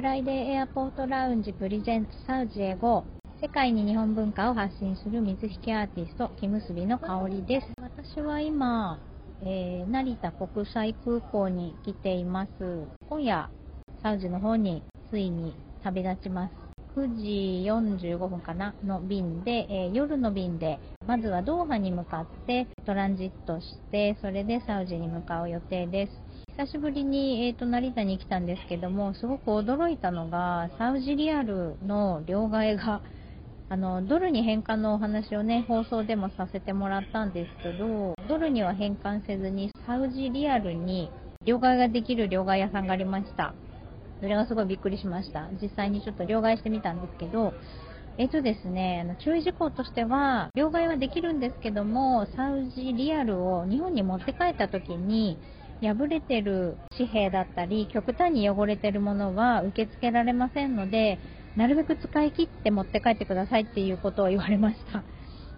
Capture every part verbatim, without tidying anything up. フライデーエアポートラウンジプレゼンツサウジへ ゴー。世界に日本文化を発信する水引アーティスト木結びの香りです。私は今、えー、成田国際空港に来ています。今夜サウジの方についに旅立ちます。くじよんじゅうごふんかなの便で、えー、夜の便でまずはドーハに向かってトランジットして、それでサウジに向かう予定です。久しぶりに、えーと、成田に来たんですけども、すごく驚いたのがサウジリアルの両替が、あのドルに変換のお話をね、放送でもさせてもらったんですけど、ドルには変換せずにサウジリアルに両替ができる両替屋さんがありました。それがすごいびっくりしました。実際にちょっと両替してみたんですけど、えっとですね、あの注意事項としては、両替はできるんですけども、サウジリアルを日本に持って帰った時に、破れてる紙幣だったり、極端に汚れてるものは受け付けられませんので、なるべく使い切って持って帰ってくださいっていうことを言われました。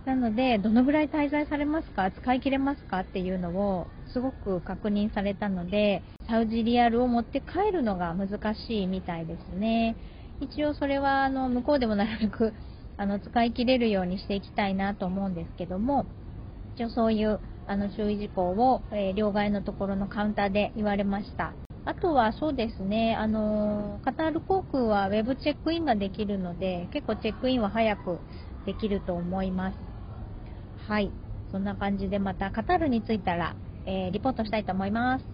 なので、どのぐらい滞在されますか、使い切れますかっていうのをすごく確認されたので、サウジリアルを持って帰るのが難しいみたいですね。一応それはあの向こうでもなるべくあの使い切れるようにしていきたいなと思うんですけども、一応そういうあの注意事項を、えー、両替のところのカウンターで言われました。あとはそうですね、あのー、カタール航空はウェブチェックインができるので、結構チェックインは早くできると思います。はい、そんな感じでまたカタールに着いたら、えー、リポートしたいと思います。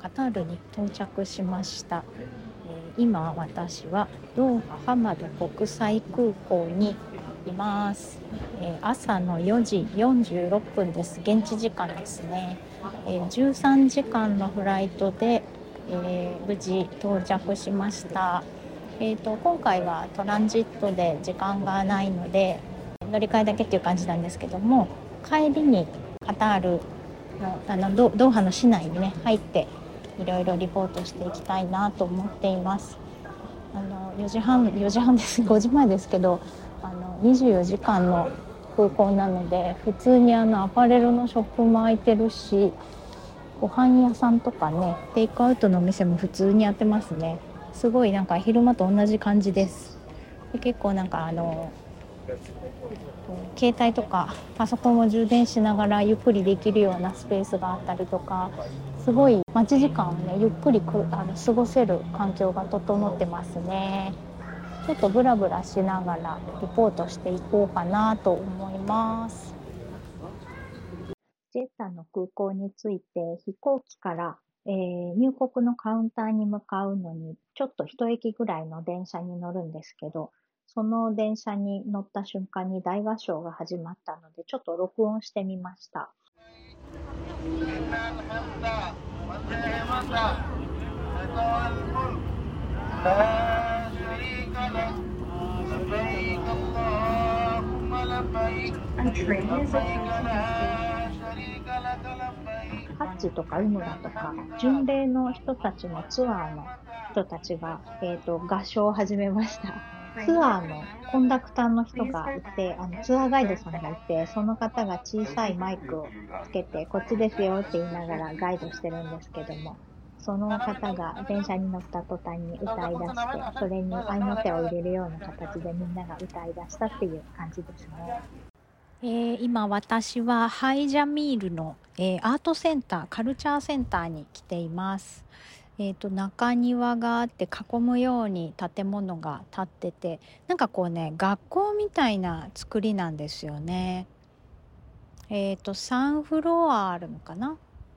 カタールに到着しました。えー、今私はドーハハマド国際空港にいます。えー、朝のよじよんじゅうろっぷんです。現地時間ですね。えー、じゅうさんじかんのフライトで、えー、無事到着しました。えーと、今回はトランジットで時間がないので乗り換えだけっていう感じなんですけども、帰りにカタール の, あの ド, ドーハの市内にね入っていろいろリポートしていきたいなと思っています。あのよじはんですごじまえですけど、あのにじゅうよじかんの空港なので、普通にあのアパレルのショップも開いてるし、ご飯屋さんとかね、テイクアウトのお店も普通にやってますね。すごいなんか昼間と同じ感じです。で、結構なんかあの携帯とかパソコンを充電しながらゆっくりできるようなスペースがあったりとか、すごい待ち時間をねゆっくりくあの過ごせる環境が整ってますね。ちょっとブラブラしながらリポートしていこうかなと思います。ジェッタの空港に着いて、飛行機から、えー、入国のカウンターに向かうのにちょっと一駅ぐらいの電車に乗るんですけど、その電車に乗った瞬間に大合唱が始まったので、ちょっと録音してみました。ハッジとかウムラとか巡礼の人たちのツアーの人たちが、えーと、合唱を始めました。ツアーのコンダクターの人がいて、あのツアーガイドさんがいて、その方が小さいマイクをつけて、こっちですよって言いながらガイドしてるんですけども、その方が電車に乗った途端に歌い出して、それに合いの手を入れるような形でみんなが歌い出したっていう感じですね。えー、今私はハイジャミールの、えー、アートセンター、カルチャーセンターに来ています。えーと、中庭があって囲むように建物が建ってて、なんかこうね、学校みたいな作りなんですよね。えーと、さんフロアあるのかな。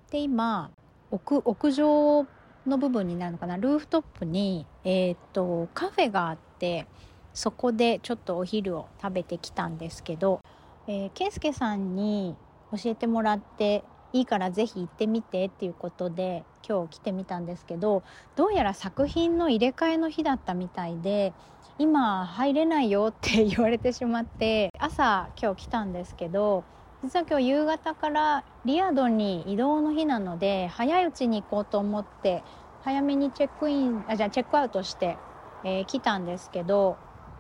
で、今 屋, 屋上の部分になるのかな、ルーフトップに、えーと、カフェがあって、そこでちょっとお昼を食べてきたんですけど、えー、ケイスケさんに教えてもらって、いいからぜひ行ってみてっていうことで今日来てみたんですけど、どうやら作品の入れ替えの日だったみたいで、今入れないよって言われてしまって、朝今日来たんですけど、実は今日夕方からリヤドに移動の日なので、早いうちに行こうと思って、早めにチェックインあじゃあチェックアウトして、えー、来たんですけど、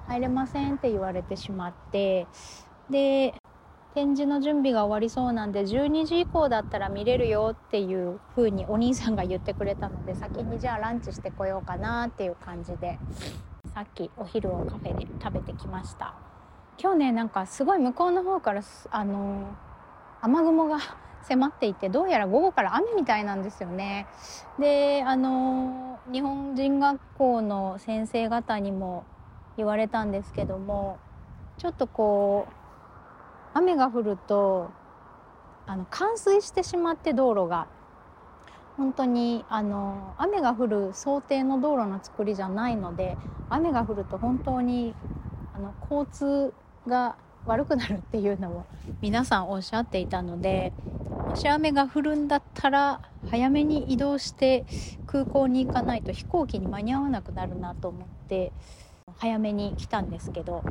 入れませんって言われてしまって、で展示の準備が終わりそうなんでじゅうにじ以降だったら見れるよっていう風にお兄さんが言ってくれたので、先にじゃあランチしてこようかなっていう感じで、さっきお昼をカフェで食べてきました。今日ね、なんかすごい向こうの方からあの雨雲が迫っていて、どうやら午後から雨みたいなんですよね。で、あの日本人学校の先生方にも言われたんですけども、ちょっとこう雨が降るとあの冠水してしまって、道路が本当にあの雨が降る想定の道路の作りじゃないので、雨が降ると本当にあの交通が悪くなるっていうのを皆さんおっしゃっていたので、もし雨が降るんだったら早めに移動して空港に行かないと飛行機に間に合わなくなるなと思って早めに来たんですけど、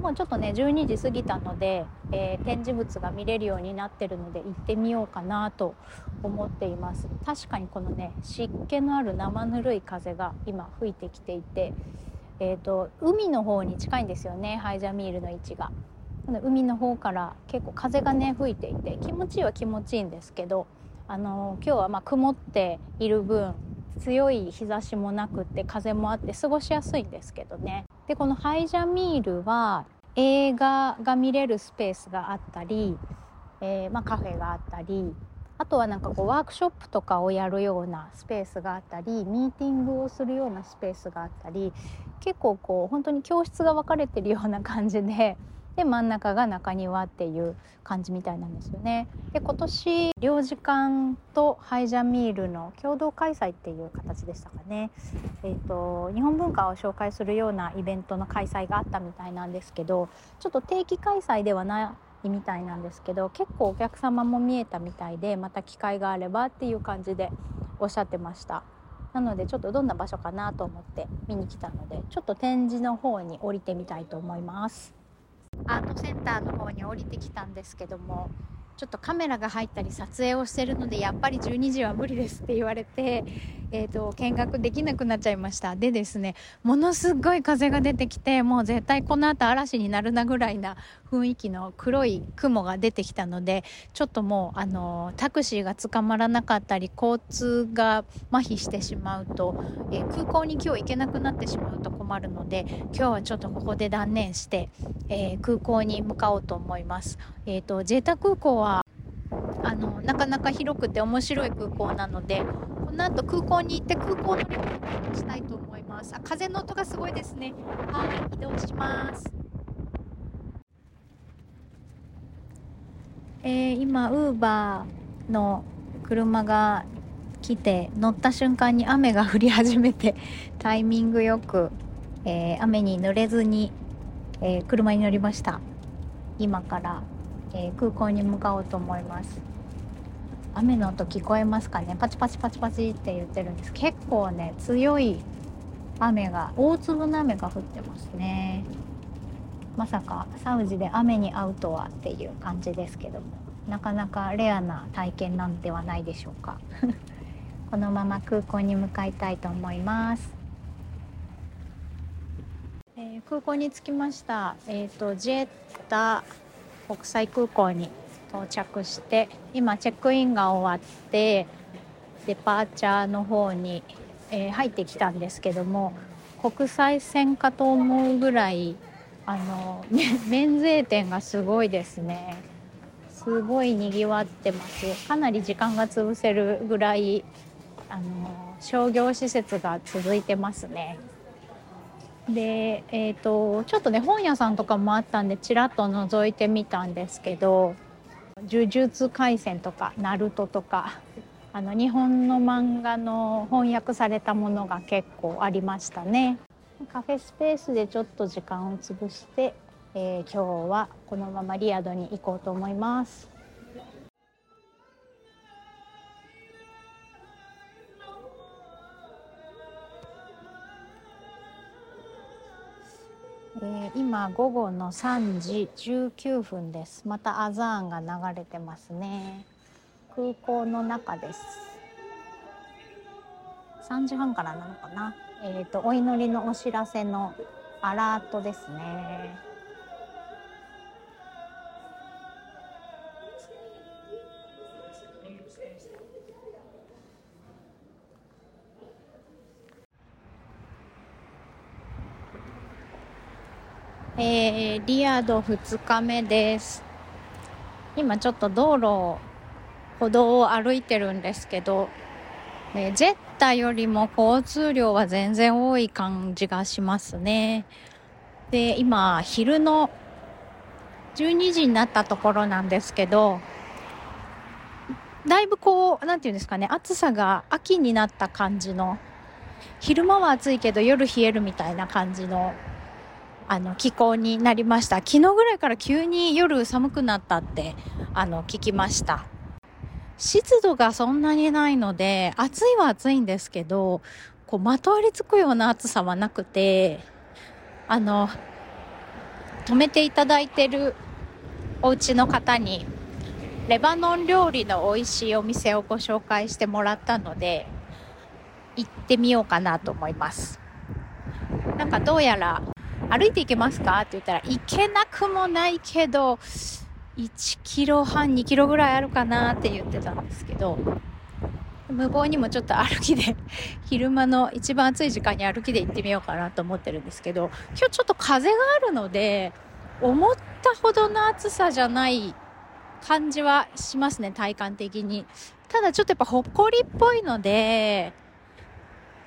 もうちょっとねじゅうにじ過ぎたので、えー、展示物が見れるようになってるので行ってみようかなと思っています。確かにこのね湿気のある生ぬるい風が今吹いてきていて、えーと、海の方に近いんですよね、ハイジャミールの位置が。海の方から結構風がね吹いていて、気持ちいいは気持ちいいんですけど、あのー、今日はまあ曇っている分強い日差しもなくって風もあって過ごしやすいんですけどね。で、このハイジャミールは映画が見れるスペースがあったり、えーまあ、カフェがあったり、あとはなんかこうワークショップとかをやるようなスペースがあったり、ミーティングをするようなスペースがあったり、結構こう本当に教室が分かれてるような感じで、で真ん中が中庭っていう感じみたいなんですよね。で、今年領事館とハイジャミールの共同開催っていう形でしたかね、えーと、日本文化を紹介するようなイベントの開催があったみたいなんですけど、ちょっと定期開催ではないみたいなんですけど、結構お客様も見えたみたいで、また機会があればっていう感じでおっしゃってました。なのでちょっとどんな場所かなと思って見に来たので、ちょっと展示の方に降りてみたいと思います。アートセンターの方に降りてきたんですけども、ちょっとカメラが入ったり撮影をしてるので、やっぱりじゅうにじは無理ですって言われて、えーと、見学できなくなっちゃいました。でですね、ものすごい風が出てきて、もう絶対この後嵐になるなぐらいな雰囲気の黒い雲が出てきたので、ちょっともうあのタクシーが捕まらなかったり、交通が麻痺してしまうと、えー、空港に今日行けなくなってしまうと困るので、今日はちょっとここで断念して、えー、空港に向かおうと思います。えーと、ジェタ空港はあのなかなか広くて面白い空港なので、この後空港に行って空港のレポートをしたいと思います。あ、風の音がすごいですね。はい、移動します。えー、今ウーバーの車が来て、乗った瞬間に雨が降り始めて、タイミングよく、えー、雨に濡れずに、えー、車に乗りました。今から、えー、空港に向かおうと思います。雨の音聞こえますかね。パチパチパチパチって言ってるんです。結構ね強い雨が、大粒の雨が降ってますね。まさかサウジで雨に遭うとはっていう感じですけども、なかなかレアな体験なんではないでしょうかこのまま空港に向かいたいと思います。えー、空港に着きました。えーと、ジェッタ国際空港に到着して、今チェックインが終わってデパーチャーの方に、えー、入ってきたんですけども、国際線かと思うぐらいあの免税店がすごいですね。すごいにぎわってます。かなり時間が潰せるぐらいあの商業施設が続いてますね。で、えーと、ちょっとね本屋さんとかもあったんでちらっと覗いてみたんですけど、呪術廻戦とかナルトとか、あの日本の漫画の翻訳されたものが結構ありましたね。カフェスペースでちょっと時間を潰して、えー、今日はこのままリヤドに行こうと思います。えー、今午後のさんじじゅうきゅうふんです。またアザーンが流れてますね。空港の中です。さんじはんからなのかな。えーと、お祈りのお知らせのアラートですね。えー、リアドふつかめです。今ちょっと道路歩道を歩いてるんですけど、えー、ジェッタよりも交通量は全然多い感じがしますね。で、今昼のじゅうにじになったところなんですけど、だいぶこうなんていうんですかね、暑さが秋になった感じの、昼間は暑いけど夜冷えるみたいな感じのあの気候になりました。昨日ぐらいから急に夜寒くなったってあの聞きました。湿度がそんなにないので、暑いは暑いんですけど、こうまとわりつくような暑さはなくて、あの泊めていただいてるお家の方にレバノン料理の美味しいお店をご紹介してもらったので、行ってみようかなと思います。なんかどうやら歩いて行けますかって言ったら、行けなくもないけどいちキロはんにキロぐらいあるかなって言ってたんですけど、無謀にもちょっと歩きで昼間の一番暑い時間に歩きで行ってみようかなと思ってるんですけど、今日ちょっと風があるので思ったほどの暑さじゃない感じはしますね、体感的に。ただちょっとやっぱほこりっぽいので、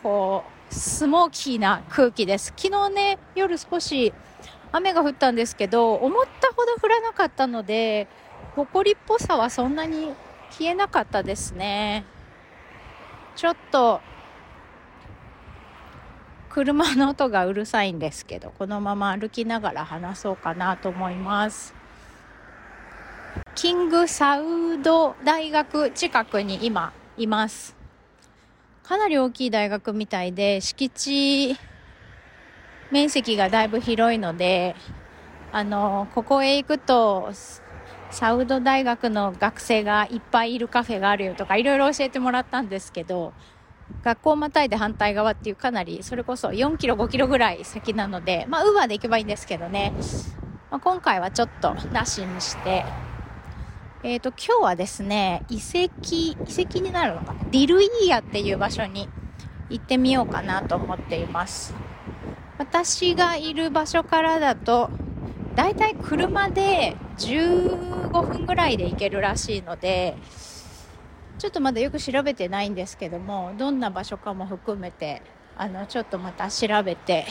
こうスモーキーな空気です。昨日ね、夜少し雨が降ったんですけど、思ったほど降らなかったので埃っぽさはそんなに消えなかったですね。ちょっと車の音がうるさいんですけど、このまま歩きながら話そうかなと思います。キングサウド大学近くに今います。かなり大きい大学みたいで、敷地面積がだいぶ広いので、あのここへ行くとサウド大学の学生がいっぱいいるカフェがあるよとかいろいろ教えてもらったんですけど、学校またいで反対側っていう、かなりそれこそよんキロごキロぐらい先なので、まあウーバーで行けばいいんですけどね、まあ、今回はちょっとなしにして。えーと、今日はですね、遺跡、遺跡になるのかな、ディルイーヤっていう場所に行ってみようかなと思っています。私がいる場所からだと、だいたい車でじゅうごふんぐらいで行けるらしいので、ちょっとまだよく調べてないんですけども、どんな場所かも含めて、あの、ちょっとまた調べて、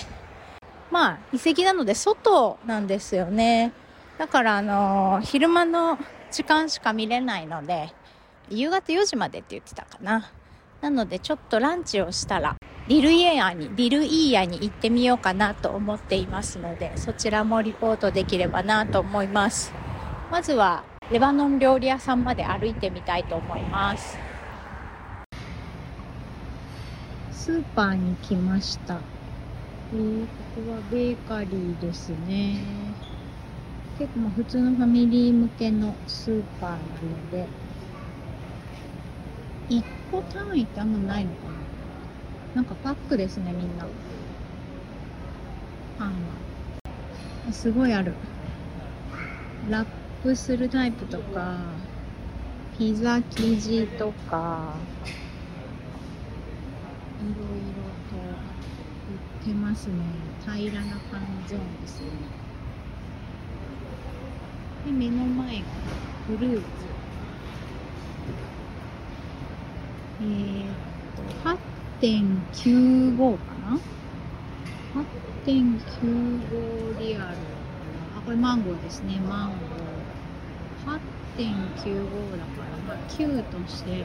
まあ、遺跡なので外なんですよね。だから、あのー、昼間の時間しか見れないので、夕方よじまでって言ってたかな。なのでちょっとランチをしたらディルイーヤに、ディルイーヤに行ってみようかなと思っていますので、そちらもリポートできればなと思います。まずはレバノン料理屋さんまで歩いてみたいと思います。スーパーに来ました。えー、ここはベーカリーですね。結構普通のファミリー向けのスーパーなので、いっこ単位ってあんまないのかな。なんかパックですね、みんなパンは。すごいある。ラップするタイプとか、ピザ生地とかいろいろと売ってますね。平らなパンゾーンですね。で、目の前がフルーツ、えー、っと はちてんきゅうご かな、 はちてんきゅうご リアルかな。あ、これマンゴーですね。マンゴー はちてんきゅうご だから、まあ、きゅうとして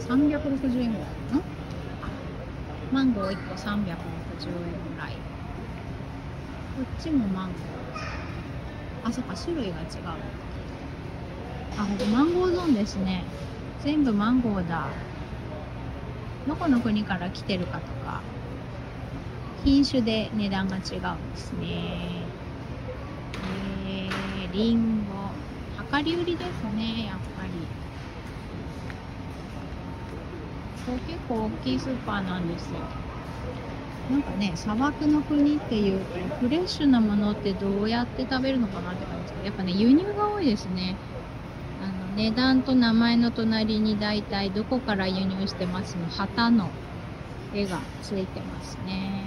さんびゃくろくじゅうえんぐらいかな。マンゴーいっこさんびゃくろくじゅうえんぐらい。こっちもマンゴー。あ、そっか、種類が違う。あ、ここマンゴーゾーンですね。全部マンゴーだ。どこの国から来てるかとか、品種で値段が違うんですね。えー、リンゴ。量り売りですね、やっぱり。これ結構大きいスーパーなんですよ。なんかね、砂漠の国っていうとフレッシュなものってどうやって食べるのかなって感じですけど、やっぱね、輸入が多いですね。あの値段と名前の隣にだいたいどこから輸入してますの旗の絵がついてますね。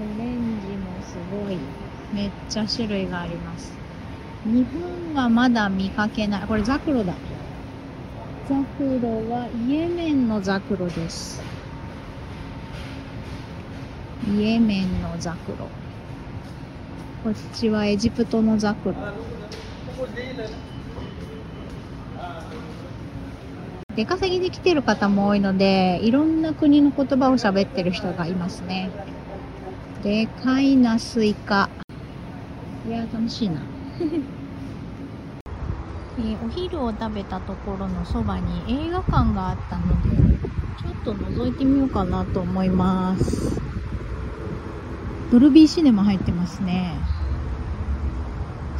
レンジもすごい、めっちゃ種類があります。日本はまだ見かけない。これザクロだ。ザクロはイエメンのザクロです。イエメンのザクロ、こっちはエジプトのザクロ。出稼ぎで来てる方も多いので、いろんな国の言葉を喋ってる人がいますね。でかいなスイカ。いやー楽しいな。えー、お昼を食べたところのそばに映画館があったので、ちょっと覗いてみようかなと思います。ドルビーシネマ入ってますね。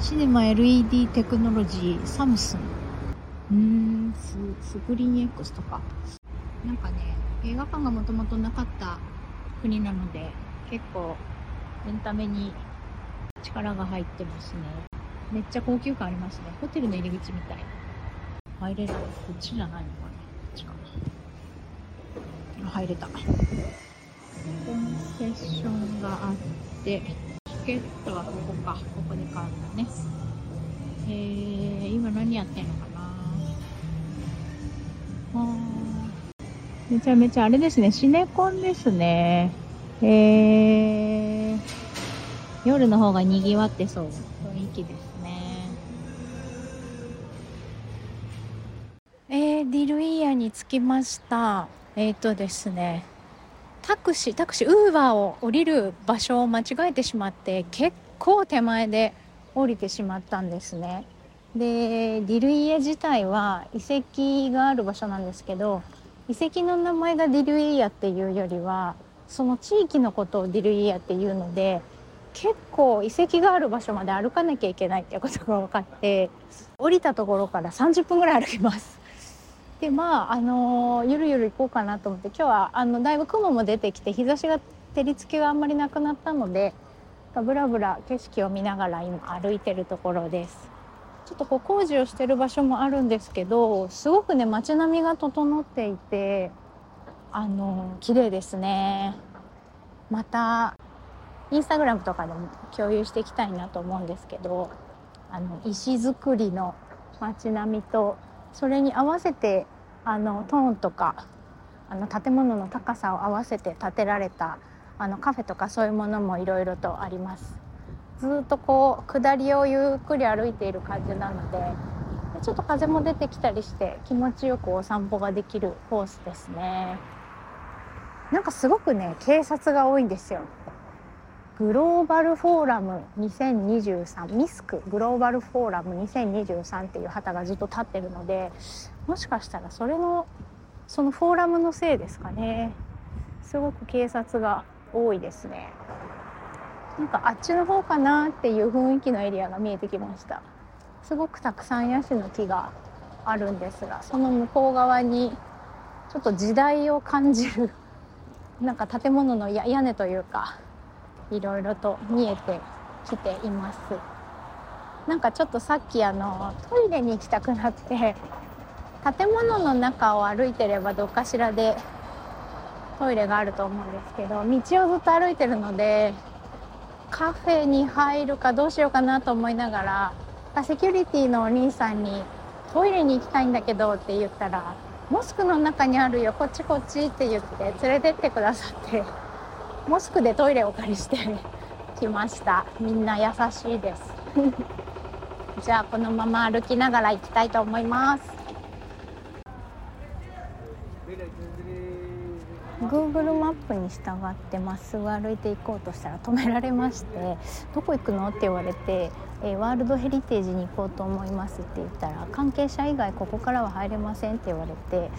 シネマ エルイーディー テクノロジー、サムスン。うーん、ス、スクリーン エックス とか。なんかね、映画館がもともとなかった国なので、結構エンタメに力が入ってますね。めっちゃ高級感ありますね。ホテルの入り口みたい。入れる。こっちじゃないのかな。こっちかな。入れた。コンセッションがあって、チケットはここか。ここで買うんだね。えー、今何やってんのかな。めちゃめちゃあれですね、シネコンですね。えー、夜の方がにぎわってそう、雰囲気ですね。えー、ディルイヤに着きました。えっとですね、タクシー、タクシー、ウーバーを降りる場所を間違えてしまって、結構手前で降りてしまったんですね。で、ディルイヤ自体は遺跡がある場所なんですけど、遺跡の名前がディルイヤっていうよりは、その地域のことをディルイヤっていうので、結構遺跡がある場所まで歩かなきゃいけないっていうことが分かって、降りたところからさんじゅっぷんぐらい歩きます。でまあ、あのゆるゆる行こうかなと思って、今日はあのだいぶ雲も出てきて、日差しが照りつけがあんまりなくなったので、ぶらぶら景色を見ながら今歩いてるところです。ちょっとこう工事をしてる場所もあるんですけど、すごくね街並みが整っていて、あの綺麗ですね。またインスタグラムとかでも共有していきたいなと思うんですけど、あの石造りの街並みと、それに合わせてあのトーンとか、あの建物の高さを合わせて建てられたあのカフェとか、そういうものもいろいろとあります。ずっとこう下りをゆっくり歩いている感じなので、ちょっと風も出てきたりして気持ちよくお散歩ができるコースですね。なんかすごくね警察が多いんですよ。グローバルフォーラムにせんにじゅうさん、ミスクグローバルフォーラムにせんにじゅうさんっていう旗がずっと立ってるので、もしかしたらそれのそのフォーラムのせいですかね。すごく警察が多いですね。なんかあっちの方かなっていう雰囲気のエリアが見えてきました。すごくたくさんヤシの木があるんですが、その向こう側にちょっと時代を感じるなんか建物のや屋根というか、いろいろと見えてきています。なんかちょっとさっきあのトイレに行きたくなって、建物の中を歩いてればどっかしらでトイレがあると思うんですけど、道をずっと歩いてるのでカフェに入るかどうしようかなと思いながら、セキュリティのお兄さんにトイレに行きたいんだけどって言ったら、モスクの中にあるよ、こっちこっちって言って連れてってくださって、モスクでトイレをお借りしてきました。みんな優しいです。じゃあこのまま歩きながら行きたいと思います。Google マップに従ってまっすぐ歩いていこうとしたら止められまして、どこ行くのって言われて、えワールドヘリテージに行こうと思いますって言ったら、関係者以外ここからは入れませんって言われて、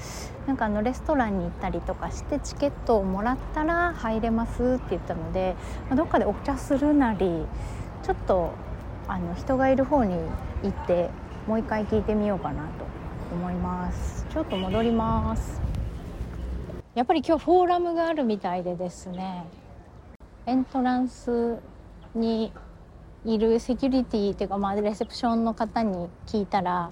なんかあのレストランに行ったりとかしてチケットをもらったら入れますって言ったので、どっかでお茶するなり、ちょっとあの人がいる方に行ってもう一回聞いてみようかなと思います。ちょっと戻ります。やっぱり今日フォーラムがあるみたいでですね、エントランスにいるセキュリティというか、まあレセプションの方に聞いたら、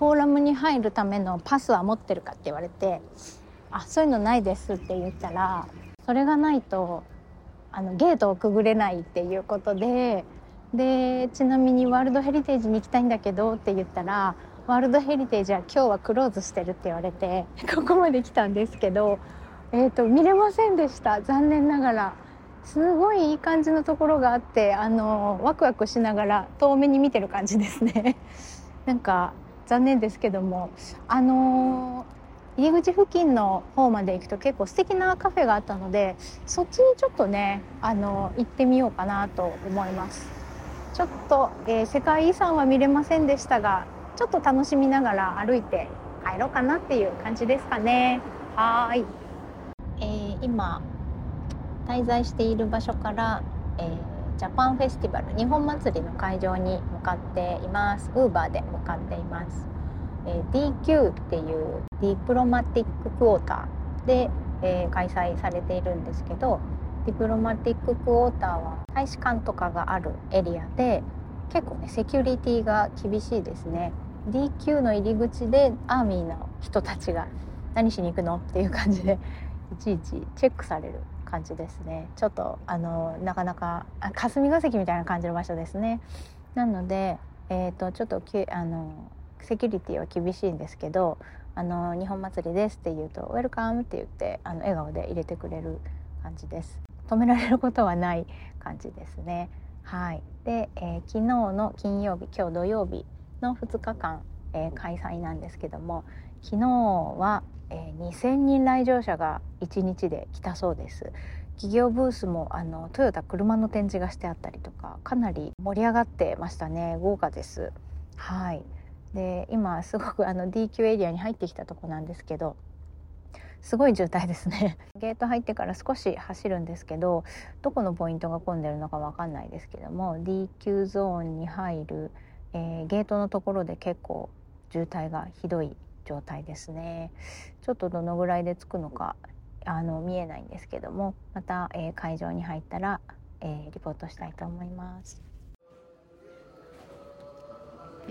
フォーラムに入るためのパスは持ってるかって言われて、あ、そういうのないですって言ったら、それがないとあのゲートをくぐれないっていうことで、でちなみにワールドヘリテージに行きたいんだけどって言ったら、ワールドヘリテージは今日はクローズしてるって言われて、ここまで来たんですけど、えーと、見れませんでした、残念ながら。すごいいい感じのところがあって、あのワクワクしながら遠目に見てる感じですね。なんか残念ですけども、あの入り口付近の方まで行くと結構素敵なカフェがあったので、そっちにちょっとね、あの行ってみようかなと思います。ちょっと、えー、世界遺産は見れませんでしたが、ちょっと楽しみながら歩いて帰ろうかなっていう感じですかね。はい、えー、今滞在している場所から、えー、ジャパンフェスティバル日本祭りの会場に向かっています。ウーバーで向かっています。えー、ディーキュー っていうディプロマティッククォーターで、えー、開催されているんですけど、ディプロマティッククォーターは大使館とかがあるエリアで、結構ねセキュリティが厳しいですね。ディーキュー の入り口でアーミーの人たちが何しに行くのっていう感じでいちいちチェックされる感じですね。ちょっとあのなかなか霞が関みたいな感じの場所ですね。なので、えーと、ちょっとあのセキュリティは厳しいんですけど、あの日本祭りですって言うとウェルカムって言って、あの笑顔で入れてくれる感じです。止められることはない感じですね。はい、で、えー、昨日の金曜日、今日土曜日のふつかかん、えー、開催なんですけども、昨日は、えー、にせんにん来場者がいちにちで来たそうです。企業ブースもあのトヨタ車の展示がしてあったりとか、かなり盛り上がってましたね。豪華です。はい、で今すごくあの ディーキュー エリアに入ってきたとこなんですけど、すごい渋滞ですね。ゲート入ってから少し走るんですけど、どこのポイントが混んでるのか分かんないですけども、 ディーキュー ゾーンに入る、えー、ゲートのところで結構渋滞がひどい状態ですね。ちょっとどのぐらいで着くのかあの見えないんですけども、また、えー、会場に入ったら、えー、リポートしたいと思います。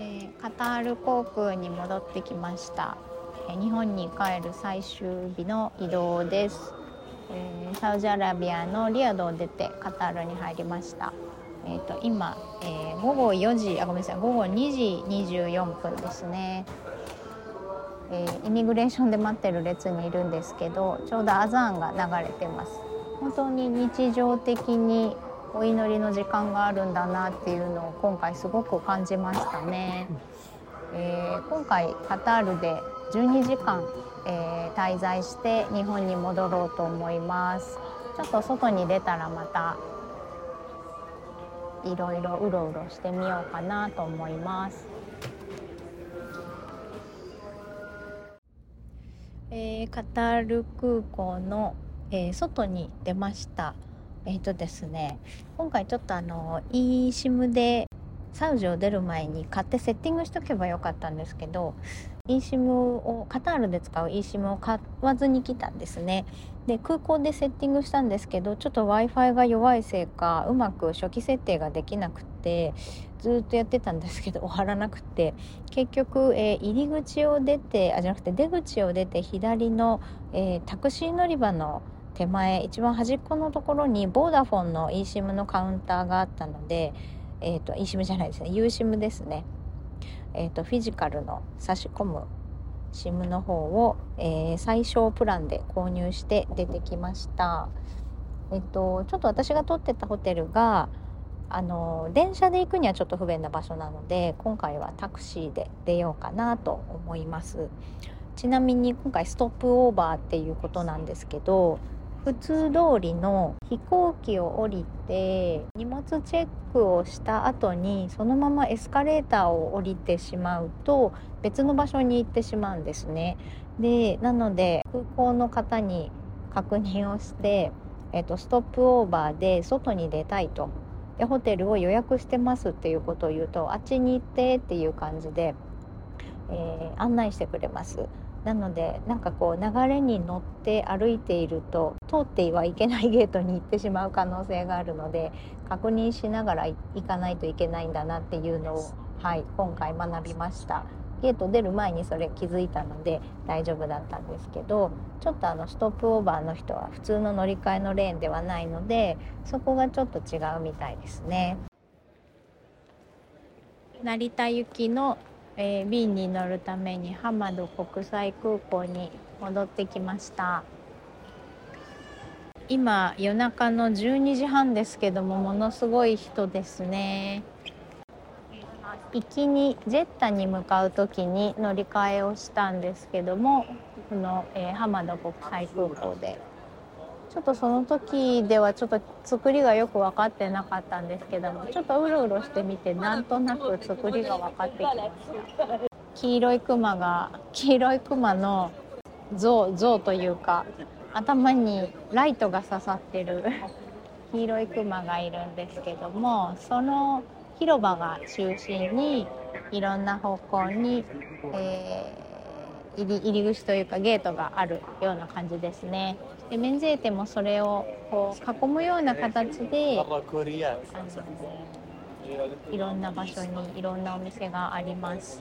えー、カタール航空に戻ってきました。日本に帰る最終日の移動です。えー、サウジアラビアのリヤドを出てカタールに入りました。えー、と今、えー、午後よじあごめんなさい午後にじにじゅうよんぷんですね。えー、イミグレーションで待ってる列にいるんですけど、ちょうどアザーンが流れてます。本当に日常的にお祈りの時間があるんだなっていうのを今回すごく感じましたね。えー、今回カタールでじゅうにじかん、えー、滞在して日本に戻ろうと思います。ちょっと外に出たらまたいろいろうろうろしてみようかなと思います。えー、カタール空港の、えー、外に出ました。えーとですね、今回ちょっとあの イーシム でサウジを出る前に買ってセッティングしとけばよかったんですけど、 イーシム をカタールで使う イーシム を買わずに来たんですね。で空港でセッティングしたんですけど、ちょっと Wi-Fi が弱いせいかうまく初期設定ができなくて、ずっとやってたんですけど終わらなくて、結局、えー、入り口を出てあじゃなくて出口を出て左の、えー、タクシー乗り場の手前一番端っこのところにボーダフォンの イーシム のカウンターがあったので、えーと、イーシム じゃないですね、 ユーシム ですね。えーと、フィジカルの差し込む SIM の方を、えー、最小プランで購入して出てきました。えーと、ちょっと私が取ってたホテルがあの電車で行くにはちょっと不便な場所なので、今回はタクシーで出ようかなと思います。ちなみに今回ストップオーバーっていうことなんですけど、普通通りの飛行機を降りて荷物チェックをした後にそのままエスカレーターを降りてしまうと別の場所に行ってしまうんですね。でなので空港の方に確認をして、えっと、ストップオーバーで外に出たいと、でホテルを予約してますっていうことを言うと、あっちに行ってっていう感じで、えー、案内してくれます。なのでなんかこう流れに乗って歩いていると通ってはいけないゲートに行ってしまう可能性があるので、確認しながら行かないといけないんだなっていうのを、はい、今回学びました。ゲート出る前にそれ気づいたので大丈夫だったんですけど、ちょっとあのストップオーバーの人は普通の乗り換えのレーンではないので、そこがちょっと違うみたいですね。成田行きの、えー、便に乗るためにハマド国際空港に戻ってきました。今夜中のじゅうにじはんですけども、ものすごい人ですね。行きにジェッタに向かう時に乗り換えをしたんですけども、この、えー、ハマド国際空港でちょっとその時ではちょっと作りがよく分かってなかったんですけども、ちょっとうろうろしてみてなんとなく作りが分かってきました。黄色いクマが黄色いクマの像像というか、頭にライトが刺さってる黄色いクマがいるんですけども、その広場が中心にいろんな方向に、えー、入り、入り口というかゲートがあるような感じですね。でメンゼーテもそれをこう囲むような形で、あのいろんな場所にいろんなお店があります。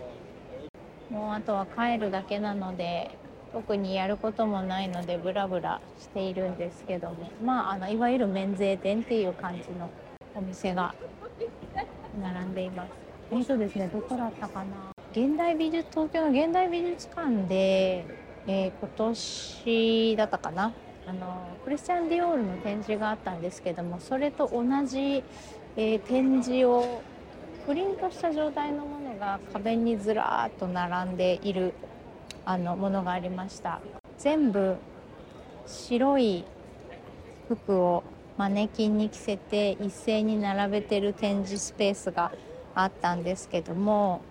もうあとは帰るだけなので特にやることもないのでブラブラしているんですけども、まあ、あのいわゆる免税店っていう感じのお店が並んでいます。えっとですね、どこだったかな、現代美術東京の現代美術館で、えー、今年だったかな、あのクリスチャン・ディオールの展示があったんですけども、それと同じ、えー、展示をプリントした状態のものが壁にずらーっと並んでいるあのものがありました。全部白い服をマネキンに着せて一斉に並べてる展示スペースがあったんですけども、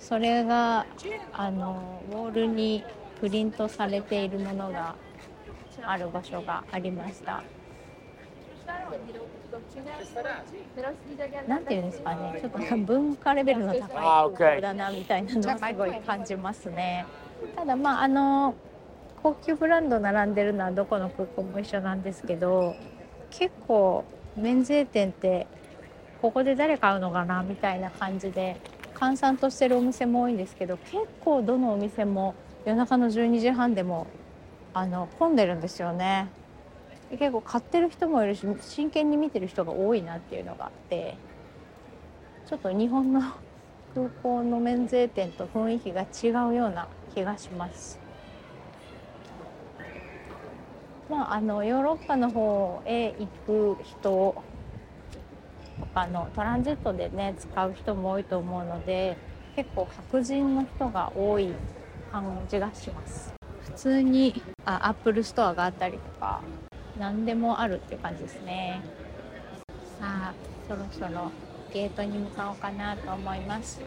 それがあのウォールにプリントされているものがある場所がありました。なんていうんですかね、ちょっと文化レベルの高い空港だなみたいなのをすごい感じますね。ただまああの高級ブランド並んでるのはどこの空港も一緒なんですけど、結構免税店ってここで誰買うのかなみたいな感じで閑散としてるお店も多いんですけど、結構どのお店も夜中のじゅうにじはんでもあの混んでるんですよね。結構買ってる人もいるし、真剣に見てる人が多いなっていうのがあって、ちょっと日本の空港の免税店と雰囲気が違うような気がします。まあ、あのヨーロッパの方へ行く人とかのトランジットでね使う人も多いと思うので、結構白人の人が多い感じがします。普通にあアップルストアがあったりとか何でもあるっていう感じですね。さあそろそろゲートに向かおうかなと思います。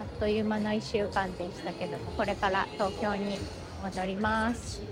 あっという間のいっしゅうかんでしたけども、これから東京に戻ります。